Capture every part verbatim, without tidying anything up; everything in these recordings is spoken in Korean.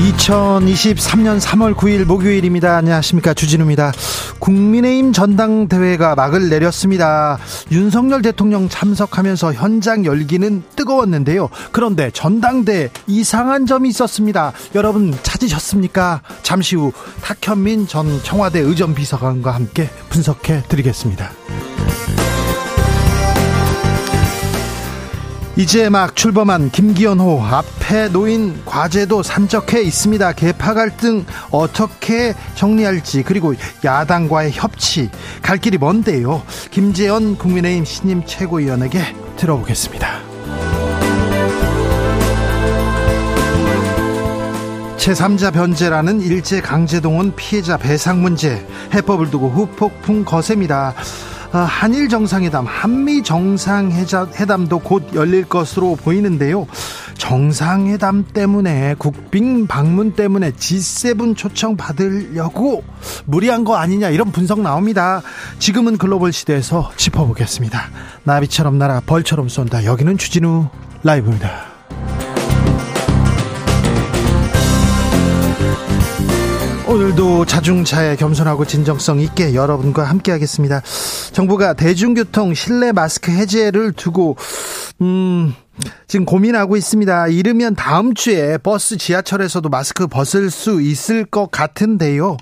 이천이십삼년 삼월 구일 목요일입니다. 안녕하십니까, 주진우입니다. 국민의힘 전당대회가 막을 내렸습니다. 윤석열 대통령 참석하면서 현장 열기는 뜨거웠는데요. 그런데 전당대회 이상한 점이 있었습니다. 여러분 찾으셨습니까? 잠시 후 탁현민 전 청와대 의전비서관과 함께 분석해 드리겠습니다. 이제 막 출범한 김기현호, 앞에 놓인 과제도 산적해 있습니다. 계파 갈등 어떻게 정리할지, 그리고 야당과의 협치 갈 길이 먼데요. 김재현 국민의힘 신임 최고위원에게 들어보겠습니다. 제삼자 변제라는 일제강제동원 피해자 배상 문제, 해법을 두고 후폭풍 거셉니다. 한일 정상회담, 한미 정상회담도 곧 열릴 것으로 보이는데요. 정상회담 때문에, 국빈 방문 때문에 지 세븐 초청 받으려고 무리한 거 아니냐, 이런 분석 나옵니다. 지금은 글로벌 시대에서 짚어보겠습니다. 나비처럼 날아 벌처럼 쏜다. 여기는 주진우 라이브입니다. 오늘도 자중차에 겸손하고 진정성 있게 여러분과 함께하겠습니다. 정부가 대중교통 실내 마스크 해제를 두고 음, 지금 고민하고 있습니다. 이르면 다음 주에 버스, 지하철에서도 마스크 벗을 수 있을 것 같은데요.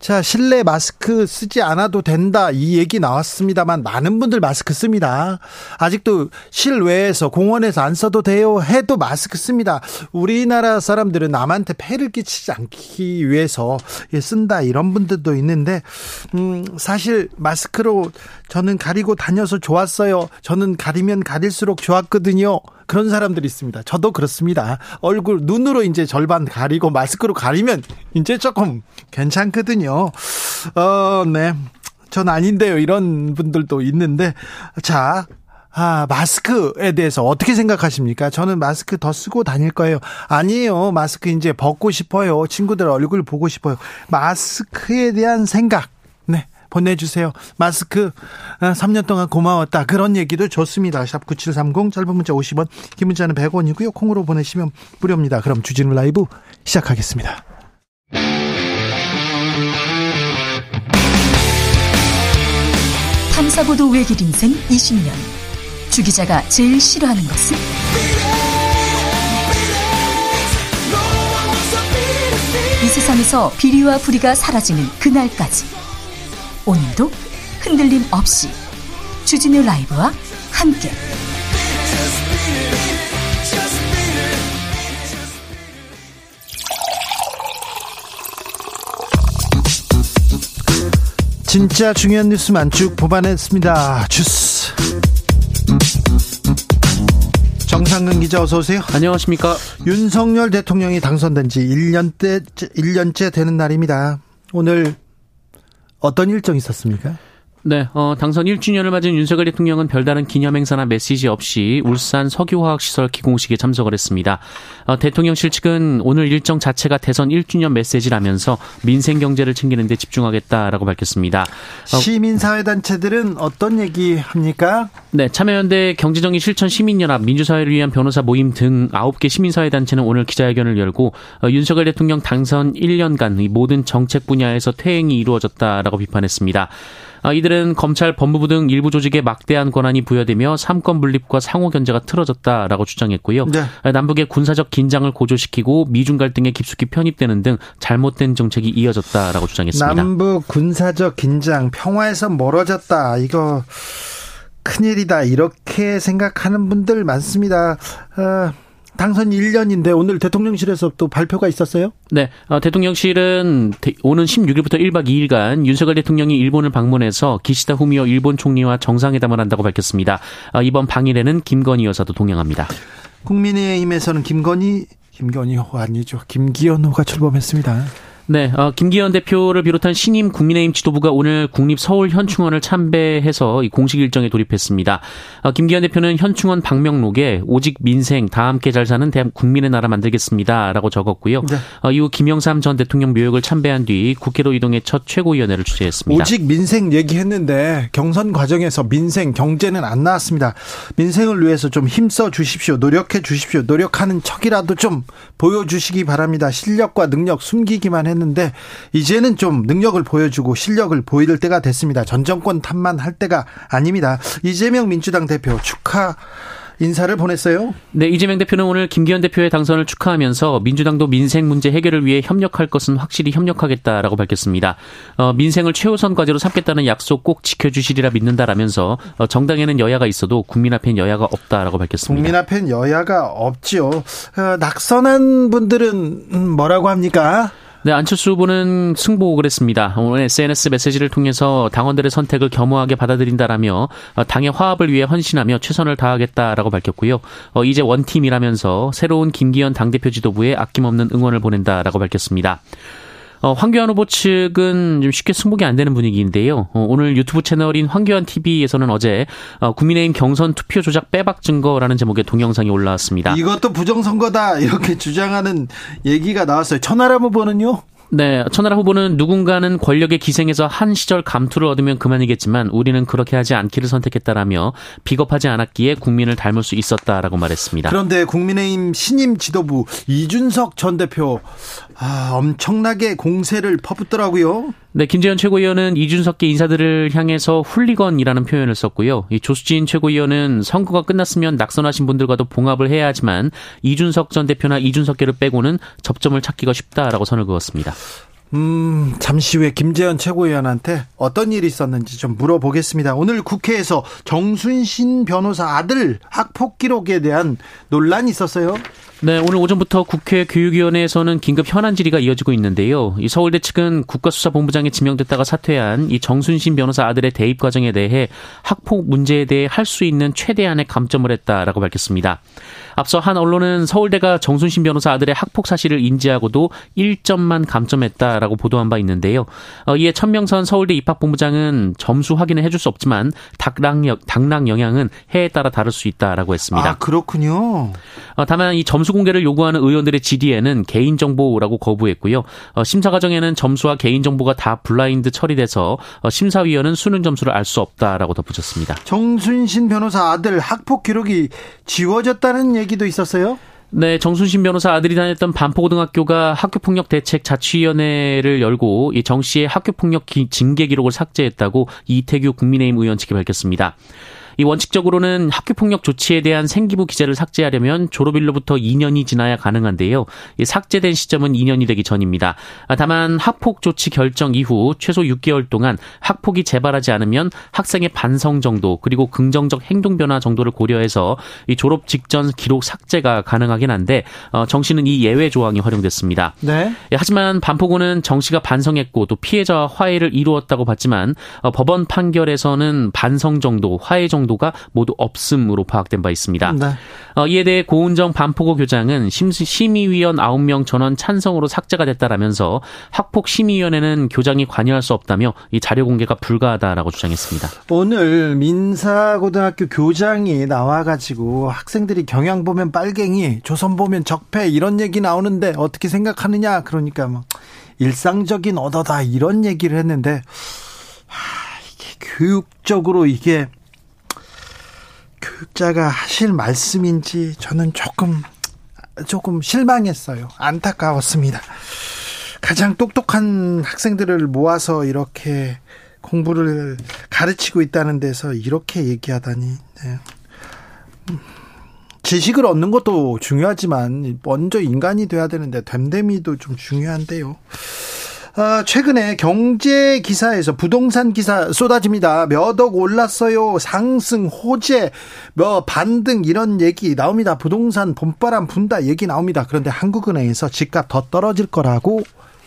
자, 실내 마스크 쓰지 않아도 된다, 이 얘기 나왔습니다만 많은 분들 마스크 씁니다. 아직도 실외에서, 공원에서 안 써도 돼요 해도 마스크 씁니다. 우리나라 사람들은 남한테 폐를 끼치지 않기 위해서 쓴다, 이런 분들도 있는데 음, 사실 마스크로 저는 가리고 다녀서 좋았어요, 저는 가리면 가릴수록 좋았거든요, 그런 사람들이 있습니다. 저도 그렇습니다. 얼굴 눈으로 이제 절반 가리고 마스크로 가리면 이제 조금 괜찮거든요. 어, 네, 전 아닌데요, 이런 분들도 있는데. 자, 아, 마스크에 대해서 어떻게 생각하십니까? 저는 마스크 더 쓰고 다닐 거예요. 아니에요, 마스크 이제 벗고 싶어요, 친구들 얼굴 보고 싶어요. 마스크에 대한 생각, 네, 보내주세요. 마스크 삼 년 동안 고마웠다, 그런 얘기도 좋습니다. 샵 구칠삼공, 짧은 문자 오십 원, 긴 문자는 백 원이고요. 콩으로 보내시면 무료입니다. 그럼 주진우 라이브 시작하겠습니다. 탐사보도 외길 인생 이십 년, 주 기자가 제일 싫어하는 것은? 이 세상에서 비리와 부리가 사라지는 그날까지, 오늘도 흔들림 없이 주진우 라이브와 함께 진짜 중요한 뉴스만 쭉 뽑아냈습니다. 주스 정상근 기자, 어서 오세요. 안녕하십니까. 윤석열 대통령이 당선된 지 일 년째, 일 년째 되는 날입니다. 오늘 어떤 일정이 있었습니까? 네, 어, 당선 일 주년을 맞은 윤석열 대통령은 별다른 기념행사나 메시지 없이 울산 석유화학시설 기공식에 참석을 했습니다. 어, 대통령실 측은 오늘 일정 자체가 대선 일 주년 메시지라면서 민생경제를 챙기는 데 집중하겠다라고 밝혔습니다. 어, 시민사회단체들은 어떤 얘기합니까? 네, 참여연대, 경제정의 실천 시민연합, 민주사회를 위한 변호사 모임 등 아홉 개 시민사회단체는 오늘 기자회견을 열고 어, 윤석열 대통령 당선 일 년간의 모든 정책 분야에서 퇴행이 이루어졌다라고 비판했습니다. 이들은 검찰, 법무부 등 일부 조직에 막대한 권한이 부여되며 삼권 분립과 상호 견제가 틀어졌다라고 주장했고요. 네. 남북의 군사적 긴장을 고조시키고 미중 갈등에 깊숙이 편입되는 등 잘못된 정책이 이어졌다라고 주장했습니다. 남북 군사적 긴장, 평화에서 멀어졌다, 이거 큰일이다, 이렇게 생각하는 분들 많습니다. 어, 당선 일 년인데 오늘 대통령실에서 또 발표가 있었어요? 네. 어, 대통령실은 오는 십육 일부터 일박 이일간 윤석열 대통령이 일본을 방문해서 기시다 후미오 일본 총리와 정상회담을 한다고 밝혔습니다. 어, 이번 방일에는 김건희 여사도 동행합니다. 국민의힘에서는 김건희, 김건희호 아니죠. 김기현호가 출범했습니다. 네, 어, 김기현 대표를 비롯한 신임 국민의힘 지도부가 오늘 국립서울현충원을 참배해서 이 공식 일정에 돌입했습니다. 어, 김기현 대표는 현충원 방명록에 오직 민생 다 함께 잘 사는 대한 국민의 나라 만들겠습니다라고 적었고요. 네. 어, 이후 김영삼 전 대통령 묘역을 참배한 뒤 국회로 이동해 첫 최고위원회를 주재했습니다. 오직 민생 얘기했는데 경선 과정에서 민생 경제는 안 나왔습니다. 민생을 위해서 좀 힘써 주십시오. 노력해 주십시오. 노력하는 척이라도 좀 보여주시기 바랍니다. 실력과 능력 숨기기만 해. 했는데 이제는 좀 능력을 보여주고 실력을 보일 때가 됐습니다. 전 정권 탓만 할 때가 아닙니다. 이재명 민주당 대표 축하 인사를 보냈어요. 네, 이재명 대표는 오늘 김기현 대표의 당선을 축하하면서 민주당도 민생 문제 해결을 위해 협력할 것은 확실히 협력하겠다라고 밝혔습니다. 어, 민생을 최우선 과제로 삼겠다는 약속 꼭 지켜주시리라 믿는다라면서 어, 정당에는 여야가 있어도 국민 앞엔 여야가 없다라고 밝혔습니다. 국민 앞엔 여야가 없지요. 어, 낙선한 분들은 뭐라고 합니까? 네, 안철수 후보는 승복을 했습니다. 오늘 에스엔에스 메시지를 통해서 당원들의 선택을 겸허하게 받아들인다라며 당의 화합을 위해 헌신하며 최선을 다하겠다라고 밝혔고요. 어, 이제 원팀이라면서 새로운 김기현 당대표 지도부에 아낌없는 응원을 보낸다라고 밝혔습니다. 어, 황교안 후보 측은 좀 쉽게 승복이 안 되는 분위기인데요. 어, 오늘 유튜브 채널인 황교안 티비에서는 어제 어, 국민의힘 경선 투표 조작 빼박 증거라는 제목의 동영상이 올라왔습니다. 이것도 부정선거다 이렇게 주장하는 얘기가 나왔어요. 천하람 후보는요? 네, 천하람 후보는 누군가는 권력에 기생해서 한 시절 감투를 얻으면 그만이겠지만 우리는 그렇게 하지 않기를 선택했다라며 비겁하지 않았기에 국민을 닮을 수 있었다라고 말했습니다. 그런데 국민의힘 신임 지도부 이준석 전 대표 아, 엄청나게 공세를 퍼붓더라고요. 네, 김재현 최고위원은 이준석계 인사들을 향해서 훌리건이라는 표현을 썼고요. 이 조수진 최고위원은 선거가 끝났으면 낙선하신 분들과도 봉합을 해야 하지만 이준석 전 대표나 이준석계를 빼고는 접점을 찾기가 쉽다라고 선을 그었습니다. 음, 잠시 후에 김재현 최고위원한테 어떤 일이 있었는지 좀 물어보겠습니다. 오늘 국회에서 정순신 변호사 아들 학폭 기록에 대한 논란이 있었어요. 네, 오늘 오전부터 국회 교육위원회에서는 긴급 현안 질의가 이어지고 있는데요. 이 서울대 측은 국가수사본부장에 지명됐다가 사퇴한 이 정순신 변호사 아들의 대입 과정에 대해 학폭 문제에 대해 할 수 있는 최대한의 감점을 했다라고 밝혔습니다. 앞서 한 언론은 서울대가 정순신 변호사 아들의 학폭 사실을 인지하고도 일 점만 감점했다라고 보도한 바 있는데요. 어, 이에 천명선 서울대 입학본부장은 점수 확인을 해줄 수 없지만 당락, 당락 영향은 해에 따라 다를 수 있다라고 했습니다. 아, 그렇군요. 어, 다만 이 점수 공개를 요구하는 의원들의 질의에는 개인정보라고 거부했고요. 어, 심사 과정에는 점수와 개인정보가 다 블라인드 처리돼서 어, 심사위원은 수능 점수를 알 수 없다라고 덧붙였습니다. 정순신 변호사 아들 학폭 기록이 지워졌다는 얘기도 있었어요? 네, 정순신 변호사 아들이 다녔던 반포고등학교가 학교폭력대책자치위원회를 열고 이 정 씨의 학교폭력 징계 기록을 삭제했다고 이태규 국민의힘 의원 측이 밝혔습니다. 이 원칙적으로는 학교폭력 조치에 대한 생기부 기재를 삭제하려면 졸업일로부터 이 년이 지나야 가능한데요. 이 삭제된 시점은 이 년이 되기 전입니다. 다만 학폭 조치 결정 이후 최소 육 개월 동안 학폭이 재발하지 않으면 학생의 반성 정도 그리고 긍정적 행동 변화 정도를 고려해서 이 졸업 직전 기록 삭제가 가능하긴 한데 어, 정 씨는 이 예외 조항이 활용됐습니다. 네. 예, 하지만 반포고는 정 씨가 반성했고 또 피해자와 화해를 이루었다고 봤지만 어, 법원 판결에서는 반성 정도, 화해 정도 도가 모두 없음으로 파악된 바 있습니다. 네. 어, 이에 대해 고은정 반포고 교장은 심의위원 아홉 명 전원 찬성으로 삭제가 됐다라면서 학폭심의위원회는 교장이 관여할 수 없다며 이 자료 공개가 불가하다라고 주장했습니다. 오늘 민사고등학교 교장이 나와가지고 학생들이 경향 보면 빨갱이, 조선 보면 적폐 이런 얘기 나오는데 어떻게 생각하느냐 그러니까 뭐 일상적인 언어다 이런 얘기를 했는데 하, 이게 교육적으로 이게 교육자가 하실 말씀인지 저는 조금 조금 실망했어요. 안타까웠습니다. 가장 똑똑한 학생들을 모아서 이렇게 공부를 가르치고 있다는 데서 이렇게 얘기하다니. 네. 지식을 얻는 것도 중요하지만 먼저 인간이 돼야 되는데 됨됨이도 좀 중요한데요. 어, 최근에 경제 기사에서 부동산 기사 쏟아집니다. 몇 억 올랐어요. 상승, 호재, 뭐 반등 이런 얘기 나옵니다. 부동산 봄바람 분다 얘기 나옵니다. 그런데 한국은행에서 집값 더 떨어질 거라고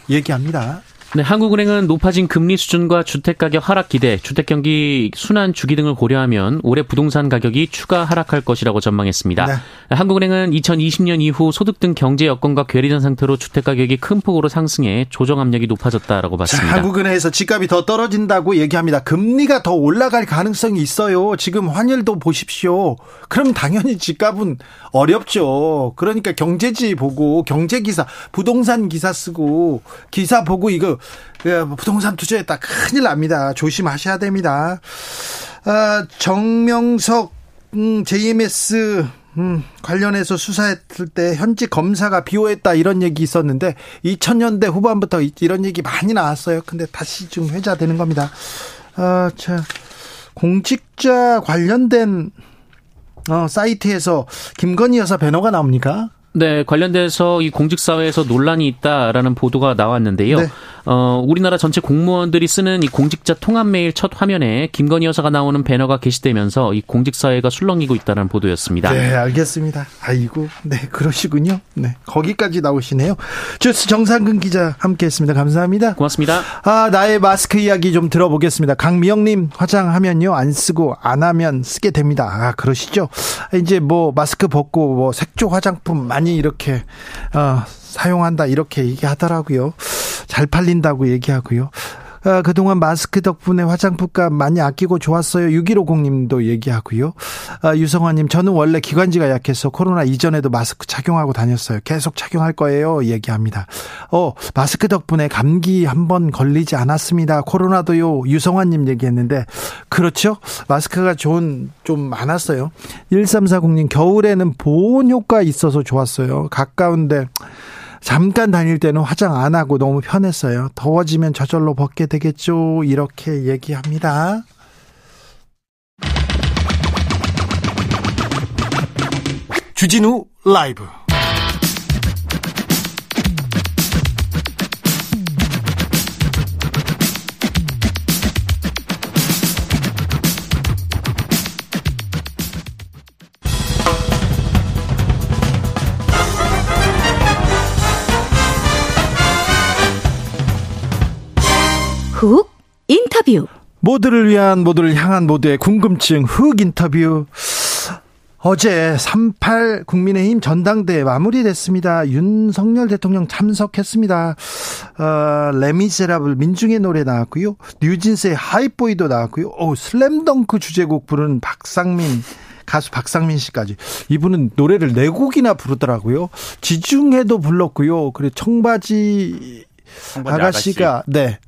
얘기합니다. 네, 한국은행은 높아진 금리 수준과 주택가격 하락 기대, 주택경기 순환 주기 등을 고려하면 올해 부동산 가격이 추가 하락할 것이라고 전망했습니다. 네. 한국은행은 이천이십 년 이후 소득 등 경제 여건과 괴리된 상태로 주택가격이 큰 폭으로 상승해 조정 압력이 높아졌다라고 봤습니다. 자, 한국은행에서 집값이 더 떨어진다고 얘기합니다. 금리가 더 올라갈 가능성이 있어요. 지금 환율도 보십시오. 그럼 당연히 집값은 어렵죠. 그러니까 경제지 보고 경제기사, 부동산 기사 쓰고 기사 보고 이거 부동산 투자했다 큰일 납니다. 조심하셔야 됩니다. 아, 정명석 음, 제이엠에스 음, 관련해서 수사했을 때 현직 검사가 비호했다 이런 얘기 있었는데 이천 년대 후반부터 이런 얘기 많이 나왔어요. 근데 다시 좀 회자되는 겁니다. 아, 자, 공직자 관련된 어, 사이트에서 김건희 여사 배너가 나옵니까? 네, 관련돼서 이 공직사회에서 논란이 있다라는 보도가 나왔는데요. 네. 어, 우리나라 전체 공무원들이 쓰는 이 공직자 통합 메일 첫 화면에 김건희 여사가 나오는 배너가 게시되면서 이 공직사회가 술렁이고 있다는 보도였습니다. 네, 알겠습니다. 아이고, 네, 그러시군요. 네, 거기까지 나오시네요. 주스 정상근 기자 함께했습니다. 감사합니다. 고맙습니다. 아, 나의 마스크 이야기 좀 들어보겠습니다. 강미영님, 화장하면요 안 쓰고 안 하면 쓰게 됩니다. 아, 그러시죠? 이제 뭐 마스크 벗고 뭐 색조 화장품 많이 이렇게 어, 사용한다 이렇게 얘기하더라고요. 잘 팔린다고 얘기하고요. 아, 그동안 마스크 덕분에 화장품값 많이 아끼고 좋았어요. 육일오공님도 얘기하고요. 아, 유성환님, 저는 원래 기관지가 약해서 코로나 이전에도 마스크 착용하고 다녔어요. 계속 착용할 거예요. 얘기합니다. 어, 마스크 덕분에 감기 한번 걸리지 않았습니다. 코로나도요. 유성환님 얘기했는데 그렇죠. 마스크가 좋은 좀 많았어요. 일삼사공님, 겨울에는 보온 효과 있어서 좋았어요. 가까운데 잠깐 다닐 때는 화장 안 하고 너무 편했어요. 더워지면 저절로 벗게 되겠죠. 이렇게 얘기합니다. 주진우 라이브. 훅 인터뷰. 모두를 위한, 모두를 향한, 모두의 궁금증 훅 인터뷰. 어제 삼십팔 국민의힘 전당대회 마무리됐습니다. 윤석열 대통령 참석했습니다. 어, 레미제라블 민중의 노래 나왔고요. 뉴진스의 하이보이도 나왔고요. 오, 슬램덩크 주제곡 부른 박상민, 가수 박상민 씨까지. 이분은 노래를 네 곡이나 부르더라고요. 지중해도 불렀고요. 그리고 청바지, 청바지 아가씨가 아가씨. 네.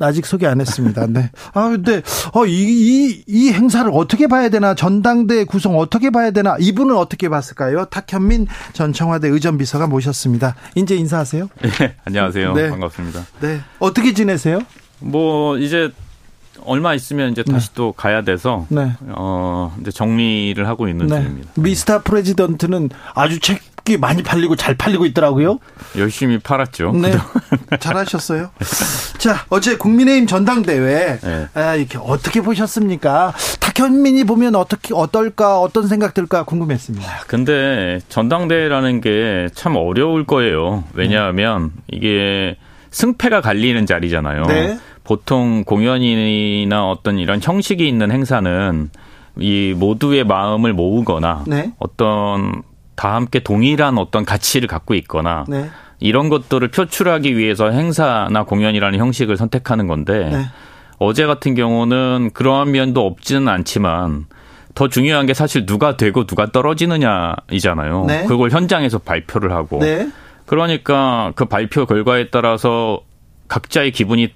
아직 소개 안 했습니다. 네. 아, 근데, 어, 이, 이, 이 행사를 어떻게 봐야 되나, 전당대회 구성 어떻게 봐야 되나, 이분은 어떻게 봤을까요? 탁현민 전 청와대 의전비서가 모셨습니다. 이제 인사하세요. 네, 안녕하세요. 네. 반갑습니다. 네. 어떻게 지내세요? 뭐, 이제, 얼마 있으면 이제 다시 네. 또 가야 돼서, 네. 어, 이제 정리를 하고 있는 네. 중입니다. 미스터 프레지던트는 아주 책, 많이 팔리고 잘 팔리고 있더라고요. 열심히 팔았죠. 네, 잘하셨어요. 자, 어제 국민의힘 전당대회 네. 아, 이렇게 어떻게 보셨습니까? 탁현민이 보면 어떻게 어떨까, 어떤 생각 들까 궁금했습니다. 아, 근데 전당대회라는 게 참 어려울 거예요. 왜냐하면 네. 이게 승패가 갈리는 자리잖아요. 네. 보통 공연이나 어떤 이런 형식이 있는 행사는 이 모두의 마음을 모으거나 네. 어떤 다 함께 동일한 어떤 가치를 갖고 있거나 네. 이런 것들을 표출하기 위해서 행사나 공연이라는 형식을 선택하는 건데 네. 어제 같은 경우는 그러한 면도 없지는 않지만 더 중요한 게 사실 누가 되고 누가 떨어지느냐이잖아요. 네. 그걸 현장에서 발표를 하고 네. 그러니까 그 발표 결과에 따라서 각자의 기분이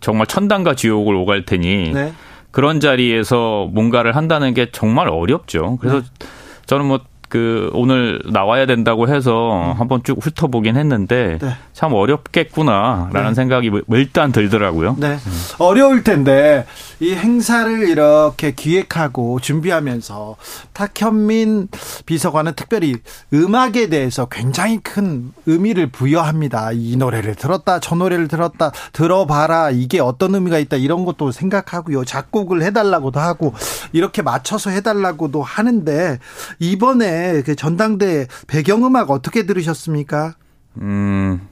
정말 천당과 지옥을 오갈 테니 네. 그런 자리에서 뭔가를 한다는 게 정말 어렵죠. 그래서 네. 저는 뭐 그 오늘 나와야 된다고 해서 한번 쭉 훑어보긴 했는데 네. 참 어렵겠구나라는 네. 생각이 일단 들더라고요. 네. 어려울 텐데 이 행사를 이렇게 기획하고 준비하면서 탁현민 비서관은 특별히 음악에 대해서 굉장히 큰 의미를 부여합니다. 이 노래를 들었다, 저 노래를 들었다, 들어봐라, 이게 어떤 의미가 있다, 이런 것도 생각하고요. 작곡을 해달라고도 하고 이렇게 맞춰서 해달라고도 하는데 이번에 그 전당대회 배경음악 어떻게 들으셨습니까? 음,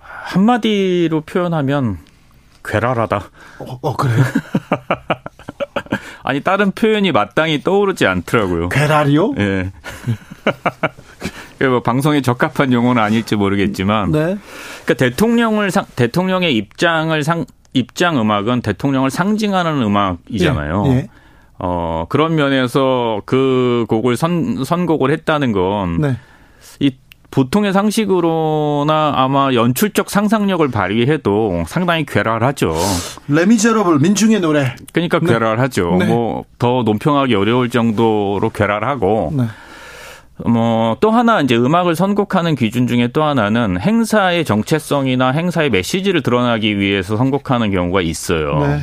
한마디로 표현하면 괴랄하다. 어, 어 그래요? 아니 다른 표현이 마땅히 떠오르지 않더라고요. 괴랄이요? 예. 뭐 방송에 적합한 용어는 아닐지 모르겠지만, 네. 그러니까 대통령을 상, 대통령의 입장을 상 입장 음악은 대통령을 상징하는 음악이잖아요. 예. 예. 어, 그런 면에서 그 곡을 선, 선곡을 했다는 건, 네. 이 보통의 상식으로나 아마 연출적 상상력을 발휘해도 상당히 괴랄하죠. 레미제라블, 민중의 노래. 그러니까 네. 괴랄하죠. 네. 뭐, 더 논평하기 어려울 정도로 괴랄하고, 네. 뭐, 또 하나 이제 음악을 선곡하는 기준 중에 또 하나는 행사의 정체성이나 행사의 메시지를 드러나기 위해서 선곡하는 경우가 있어요. 네.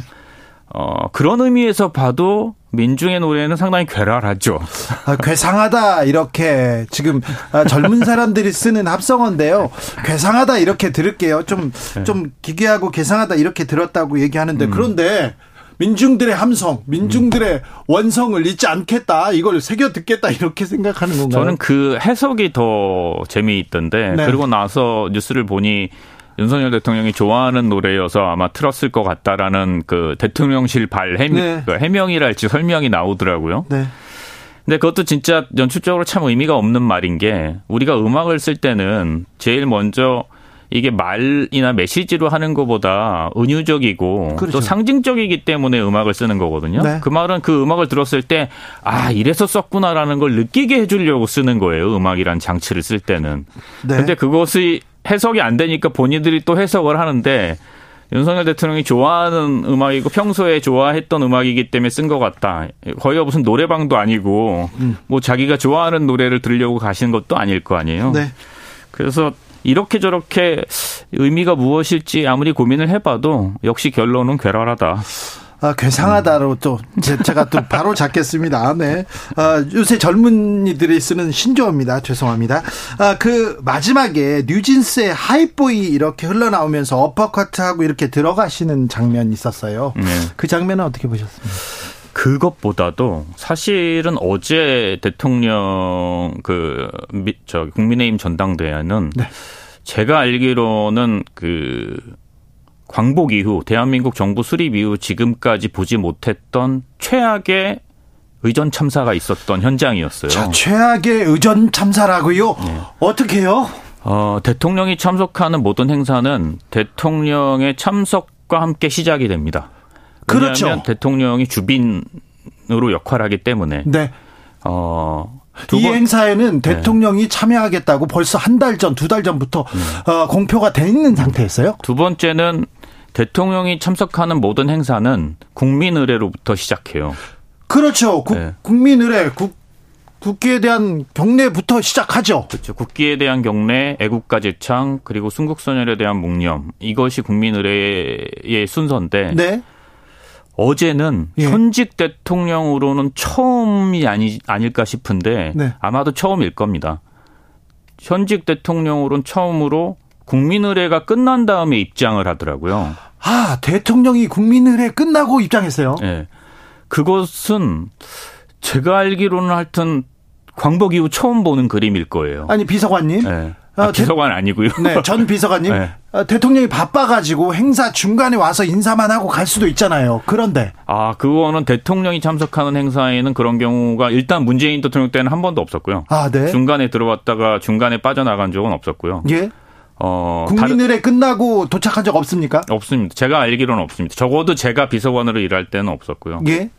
어, 그런 의미에서 봐도 민중의 노래는 상당히 괴랄하죠. 아, 괴상하다 이렇게 지금 아, 젊은 사람들이 쓰는 합성어인데요. 괴상하다 이렇게 들을게요. 좀, 좀 기괴하고 괴상하다 이렇게 들었다고 얘기하는데 음. 그런데 민중들의 함성, 민중들의 음. 원성을 잊지 않겠다, 이걸 새겨 듣겠다 이렇게 생각하는 건가요? 저는 그 해석이 더 재미있던데 네. 그러고 나서 뉴스를 보니 윤석열 대통령이 좋아하는 노래여서 아마 틀었을 것 같다라는 그 대통령실 발 해명, 네. 해명이랄지 설명이 나오더라고요. 네. 근데 그것도 진짜 연출적으로 참 의미가 없는 말인 게 우리가 음악을 쓸 때는 제일 먼저 이게 말이나 메시지로 하는 것보다 은유적이고 그렇죠. 또 상징적이기 때문에 음악을 쓰는 거거든요. 네. 그 말은 그 음악을 들었을 때 아, 이래서 썼구나라는 걸 느끼게 해주려고 쓰는 거예요. 음악이란 장치를 쓸 때는. 네. 근데 그것이 해석이 안 되니까 본인들이 또 해석을 하는데 윤석열 대통령이 좋아하는 음악이고 평소에 좋아했던 음악이기 때문에 쓴 것 같다. 거의 무슨 노래방도 아니고 음. 뭐 자기가 좋아하는 노래를 들으려고 가시는 것도 아닐 거 아니에요. 네. 그래서 이렇게 저렇게 의미가 무엇일지 아무리 고민을 해봐도 역시 결론은 괴랄하다. 아, 괴상하다로 또 제가 또 바로 잡겠습니다. 네. 아, 요새 젊은이들이 쓰는 신조어입니다. 죄송합니다. 아, 그 마지막에 뉴진스의 하이보이 이렇게 흘러나오면서 어퍼커트하고 이렇게 들어가시는 장면이 있었어요. 네. 그 장면은 어떻게 보셨습니까? 그것보다도 사실은 어제 대통령 그 저 국민의힘 전당대회는 네. 제가 알기로는 그 광복 이후 대한민국 정부 수립 이후 지금까지 보지 못했던 최악의 의전 참사가 있었던 현장이었어요. 자, 최악의 의전 참사라고요? 네. 어떻게 해요? 어, 대통령이 참석하는 모든 행사는 대통령의 참석과 함께 시작이 됩니다. 왜냐하면 그렇죠. 대통령이 주빈으로 역할하기 때문에. 네. 어. 이 번. 행사에는 대통령이 네. 참여하겠다고 벌써 한 달 전, 두 달 전부터 네. 어, 공표가 돼 있는 상태였어요. 두 번째는 대통령이 참석하는 모든 행사는 국민 의례로부터 시작해요. 그렇죠. 구, 네. 국민 의례, 국, 국기에 대한 경례부터 시작하죠. 그렇죠. 국기에 대한 경례, 애국가 제창, 그리고 순국선열에 대한 묵념. 이것이 국민 의례의 순서인데. 네. 어제는 예. 현직 대통령으로는 처음이 아니, 아닐까 싶은데 네. 아마도 처음일 겁니다. 현직 대통령으로는 처음으로 국민의례가 끝난 다음에 입장을 하더라고요. 아, 대통령이 국민의례 끝나고 입장했어요? 네. 그것은 제가 알기로는 하여튼 광복 이후 처음 보는 그림일 거예요. 아니, 비서관님? 네. 아, 아, 비서관 대... 아니고요. 네, 전 비서관님. 네. 아, 대통령이 바빠가지고 행사 중간에 와서 인사만 하고 갈 수도 있잖아요. 그런데. 아, 그거는 대통령이 참석하는 행사에는 그런 경우가 일단 문재인 대통령 때는 한 번도 없었고요. 아, 네. 중간에 들어왔다가 중간에 빠져나간 적은 없었고요. 예. 어, 국민의례 다른... 끝나고 도착한 적 없습니까? 없습니다. 제가 알기로는 없습니다. 적어도 제가 비서관으로 일할 때는 없었고요. 예.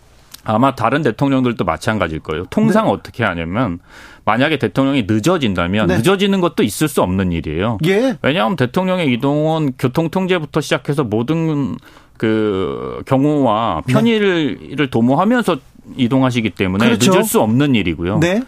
아마 다른 대통령들도 마찬가지일 거예요. 통상 네. 어떻게 하냐면 만약에 대통령이 늦어진다면 네. 늦어지는 것도 있을 수 없는 일이에요. 예. 왜냐하면 대통령의 이동은 교통통제부터 시작해서 모든 그 경우와 편의를 네. 도모하면서 이동하시기 때문에 그렇죠. 늦을 수 없는 일이고요. 네.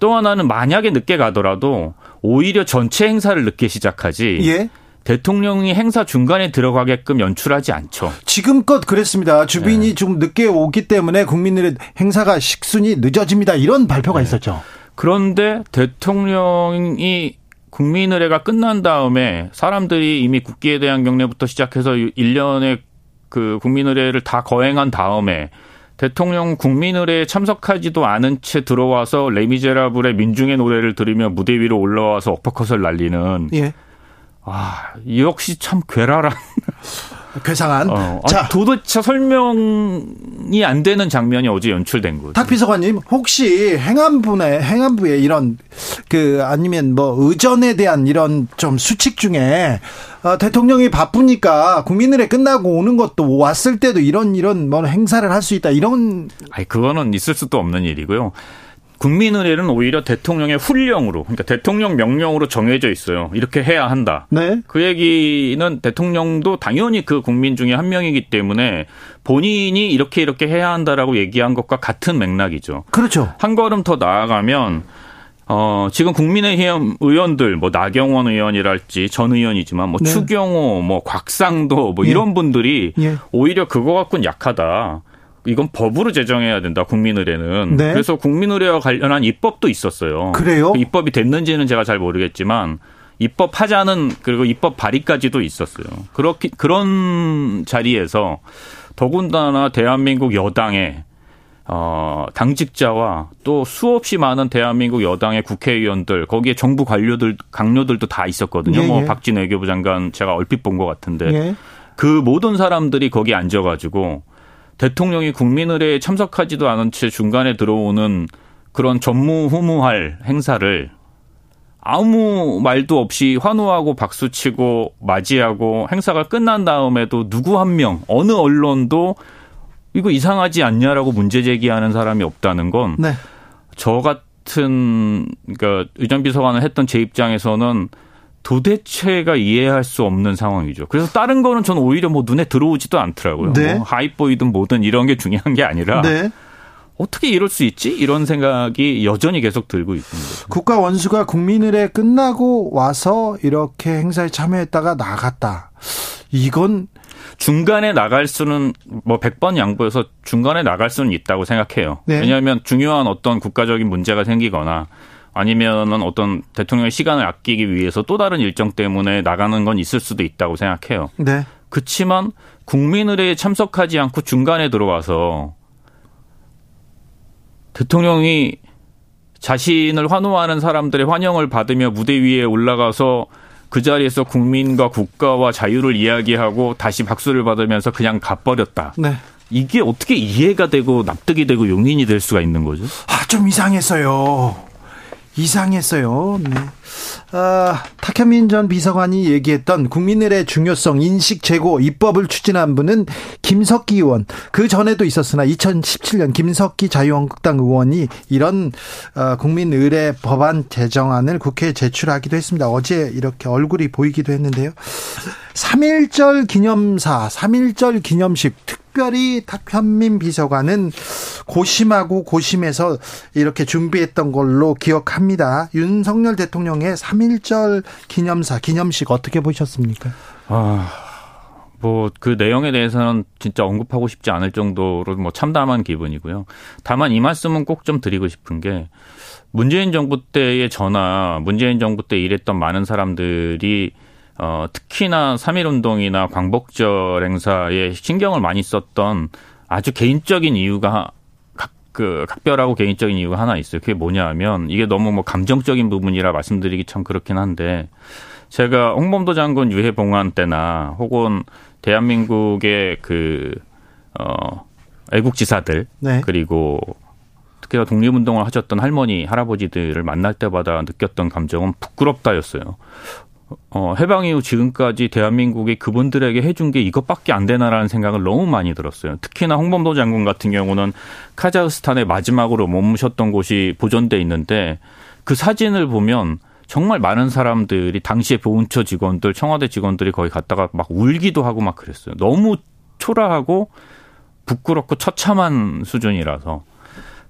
또 하나는 만약에 늦게 가더라도 오히려 전체 행사를 늦게 시작하지. 예. 대통령이 행사 중간에 들어가게끔 연출하지 않죠. 지금껏 그랬습니다. 주빈이 네. 좀 늦게 오기 때문에 국민들의 행사가 식순이 늦어집니다. 이런 발표가 네. 있었죠. 그런데 대통령이 국민의례가 끝난 다음에 사람들이 이미 국기에 대한 경례부터 시작해서 일 년의 그 국민의례를 다 거행한 다음에 대통령 국민의례에 참석하지도 않은 채 들어와서 레미제라블의 민중의 노래를 들으며 무대 위로 올라와서 어퍼컷을 날리는 예. 아, 역시 참 괴랄한. 괴상한. 어, 자, 도대체 설명이 안 되는 장면이 어제 연출된 거죠. 탁 비서관님, 혹시 행안부에, 행안부에 이런, 그, 아니면 뭐 의전에 대한 이런 좀 수칙 중에, 어, 대통령이 바쁘니까 국민의례 끝나고 오는 것도 왔을 때도 이런, 이런 뭐 행사를 할 수 있다, 이런. 아니, 그거는 있을 수도 없는 일이고요. 국민의례는 오히려 대통령의 훈령으로, 그러니까 대통령 명령으로 정해져 있어요. 이렇게 해야 한다. 네. 그 얘기는 대통령도 당연히 그 국민 중에 한 명이기 때문에 본인이 이렇게 이렇게 해야 한다라고 얘기한 것과 같은 맥락이죠. 그렇죠. 한 걸음 더 나아가면 어, 지금 국민의힘 의원들, 뭐 나경원 의원이랄지 전 의원이지만 뭐 네. 추경호, 뭐 곽상도, 뭐 예. 이런 분들이 예. 오히려 그거 갖고는 약하다. 이건 법으로 제정해야 된다, 국민의례는. 네. 그래서 국민의례와 관련한 입법도 있었어요. 그래요? 그 입법이 됐는지는 제가 잘 모르겠지만 입법하자는 그리고 입법 발의까지도 있었어요. 그렇기 그런 자리에서 더군다나 대한민국 여당의 어, 당직자와 또 수없이 많은 대한민국 여당의 국회의원들 거기에 정부 관료들 강료들도 다 있었거든요. 예, 예. 뭐 박진 외교부 장관 제가 얼핏 본 것 같은데 예. 그 모든 사람들이 거기 앉아가지고. 대통령이 국민의례에 참석하지도 않은 채 중간에 들어오는 그런 전무후무할 행사를 아무 말도 없이 환호하고 박수치고 맞이하고 행사가 끝난 다음에도 누구 한 명, 어느 언론도 이거 이상하지 않냐라고 문제 제기하는 사람이 없다는 건 네. 저 같은 그러니까 의전비서관을 했던 제 입장에서는 도대체가 이해할 수 없는 상황이죠. 그래서 다른 거는 전 오히려 뭐 눈에 들어오지도 않더라고요. 네. 뭐 하이보이든 뭐든 이런 게 중요한 게 아니라 네. 어떻게 이럴 수 있지? 이런 생각이 여전히 계속 들고 있습니다. 국가 원수가 국민의례 끝나고 와서 이렇게 행사에 참여했다가 나갔다. 이건 중간에 나갈 수는 뭐 백 번 양보해서 중간에 나갈 수는 있다고 생각해요. 네. 왜냐하면 중요한 어떤 국가적인 문제가 생기거나 아니면은 어떤 대통령의 시간을 아끼기 위해서 또 다른 일정 때문에 나가는 건 있을 수도 있다고 생각해요. 네. 그렇지만 국민의례에 참석하지 않고 중간에 들어와서 대통령이 자신을 환호하는 사람들의 환영을 받으며 무대 위에 올라가서 그 자리에서 국민과 국가와 자유를 이야기하고 다시 박수를 받으면서 그냥 가버렸다. 네. 이게 어떻게 이해가 되고 납득이 되고 용인이 될 수가 있는 거죠? 아, 좀 이상했어요. 이상했어요. 네. 아, 탁현민 전 비서관이 얘기했던 국민의례 중요성 인식 제고 입법을 추진한 분은 김석기 의원. 그 전에도 있었으나 이천십칠 년 김석기 자유한국당 의원이 이런 어, 국민의례 법안 제정안을 국회에 제출하기도 했습니다. 어제 이렇게 얼굴이 보이기도 했는데요. 삼일절 기념사, 삼일절 기념식 특별히 탁현민 비서관은 고심하고 고심해서 이렇게 준비했던 걸로 기억합니다. 윤석열 대통령의 삼일절 기념사, 기념식 어떻게 보셨습니까? 아, 뭐 그 내용에 대해서는 진짜 언급하고 싶지 않을 정도로 뭐 참담한 기분이고요. 다만 이 말씀은 꼭 좀 드리고 싶은 게 문재인 정부 때의 저나 문재인 정부 때 일했던 많은 사람들이 어, 특히나 삼일 운동이나 광복절 행사에 신경을 많이 썼던 아주 개인적인 이유가 각, 그, 각별하고 개인적인 이유가 하나 있어요. 그게 뭐냐 하면 이게 너무 뭐 감정적인 부분이라 말씀드리기 참 그렇긴 한데 제가 홍범도 장군 유해 봉환 때나 혹은 대한민국의 그, 어, 애국지사들 네. 그리고 특히나 독립운동을 하셨던 할머니, 할아버지들을 만날 때마다 느꼈던 감정은 부끄럽다였어요. 어, 해방 이후 지금까지 대한민국이 그분들에게 해준 게 이것밖에 안 되나라는 생각을 너무 많이 들었어요. 특히나 홍범도 장군 같은 경우는 카자흐스탄에 마지막으로 머무셨던 곳이 보존돼 있는데 그 사진을 보면 정말 많은 사람들이 당시에 보훈처 직원들, 청와대 직원들이 거기 갔다가 막 울기도 하고 막 그랬어요. 너무 초라하고 부끄럽고 처참한 수준이라서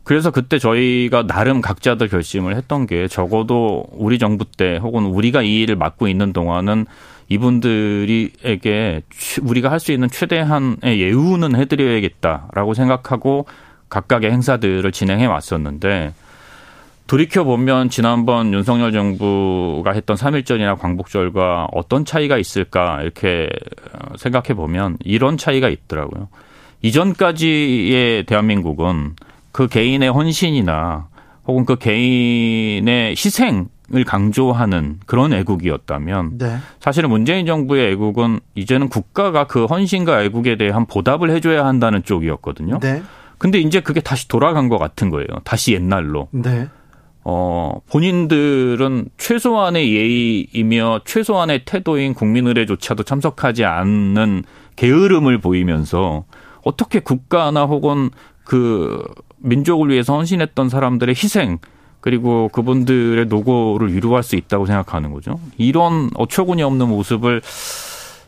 그래서 그때 저희가 나름 각자들 결심을 했던 게 적어도 우리 정부 때 혹은 우리가 이 일을 맡고 있는 동안은 이분들에게 우리가 할 수 있는 최대한의 예우는 해드려야겠다라고 생각하고 각각의 행사들을 진행해 왔었는데, 돌이켜보면 지난번 윤석열 정부가 했던 삼일절이나 광복절과 어떤 차이가 있을까 이렇게 생각해보면 이런 차이가 있더라고요. 이전까지의 대한민국은 그 개인의 헌신이나 혹은 그 개인의 희생을 강조하는 그런 애국이었다면, 네. 사실은 문재인 정부의 애국은 이제는 국가가 그 헌신과 애국에 대한 보답을 해줘야 한다는 쪽이었거든요. 네. 근데 이제 그게 다시 돌아간 것 같은 거예요. 다시 옛날로. 네. 어, 본인들은 최소한의 예의이며 최소한의 태도인 국민의례조차도 참석하지 않는 게으름을 보이면서 어떻게 국가나 혹은 그 민족을 위해서 헌신했던 사람들의 희생 그리고 그분들의 노고를 위로할 수 있다고 생각하는 거죠. 이런 어처구니 없는 모습을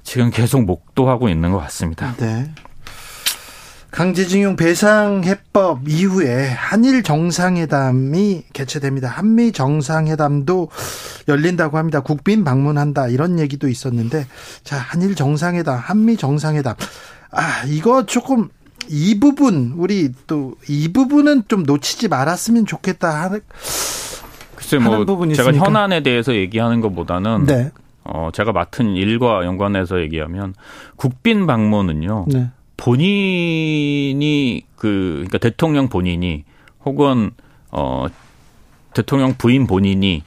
지금 계속 목도하고 있는 것 같습니다. 네. 강제징용 배상 해법 이후에 한일 정상회담이 개최됩니다. 한미 정상회담도 열린다고 합니다. 국빈 방문한다 이런 얘기도 있었는데, 자, 한일 정상회담, 한미 정상회담, 아 이거 조금 이 부분 우리 또 이 부분은 좀 놓치지 말았으면 좋겠다 하는, 글쎄 뭐 부분이 제가 있으니까. 현안에 대해서 얘기하는 것보다는, 네. 어, 제가 맡은 일과 연관해서 얘기하면 국빈 방문은요. 네. 본인이 그 그러니까 대통령 본인이 혹은 어 대통령 부인 본인이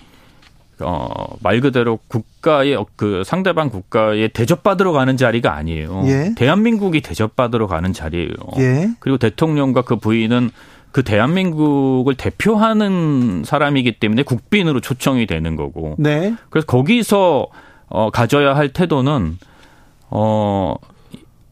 어 말 그대로 국가의 그 상대방 국가에 대접받으러 가는 자리가 아니에요. 예. 대한민국이 대접받으러 가는 자리예요. 예. 그리고 대통령과 그 부인은 그 대한민국을 대표하는 사람이기 때문에 국빈으로 초청이 되는 거고. 네. 그래서 거기서 어 가져야 할 태도는 어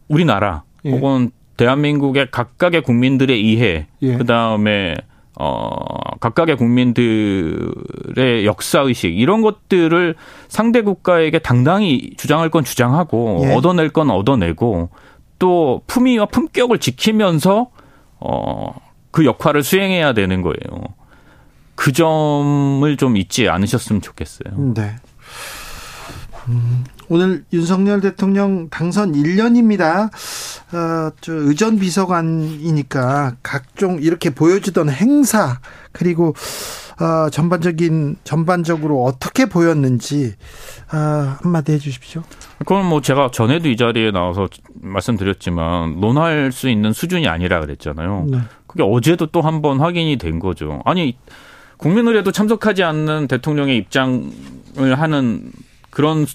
우리나라 예. 혹은 대한민국의 각각의 국민들의 이해, 예. 그다음에 어, 각각의 국민들의 역사의식 이런 것들을 상대 국가에게 당당히 주장할 건 주장하고, 예. 얻어낼 건 얻어내고, 또 품위와 품격을 지키면서 어, 그 역할을 수행해야 되는 거예요. 그 점을 좀 잊지 않으셨으면 좋겠어요. 네. 음. 오늘 윤석열 대통령 당선 일 년입니다. 어, 저 의전 비서관이니까 각종 이렇게 보여주던 행사 그리고 어, 전반적인 전반적으로 어떻게 보였는지 어, 한마디 해주십시오. 그건 뭐 제가 전에도 이 자리에 나와서 말씀드렸지만 논할 수 있는 수준이 아니라 그랬잖아요. 네. 그게 어제도 또 한 번 확인이 된 거죠. 아니 국민의례도 참석하지 않는 대통령의 입장을 하는 그런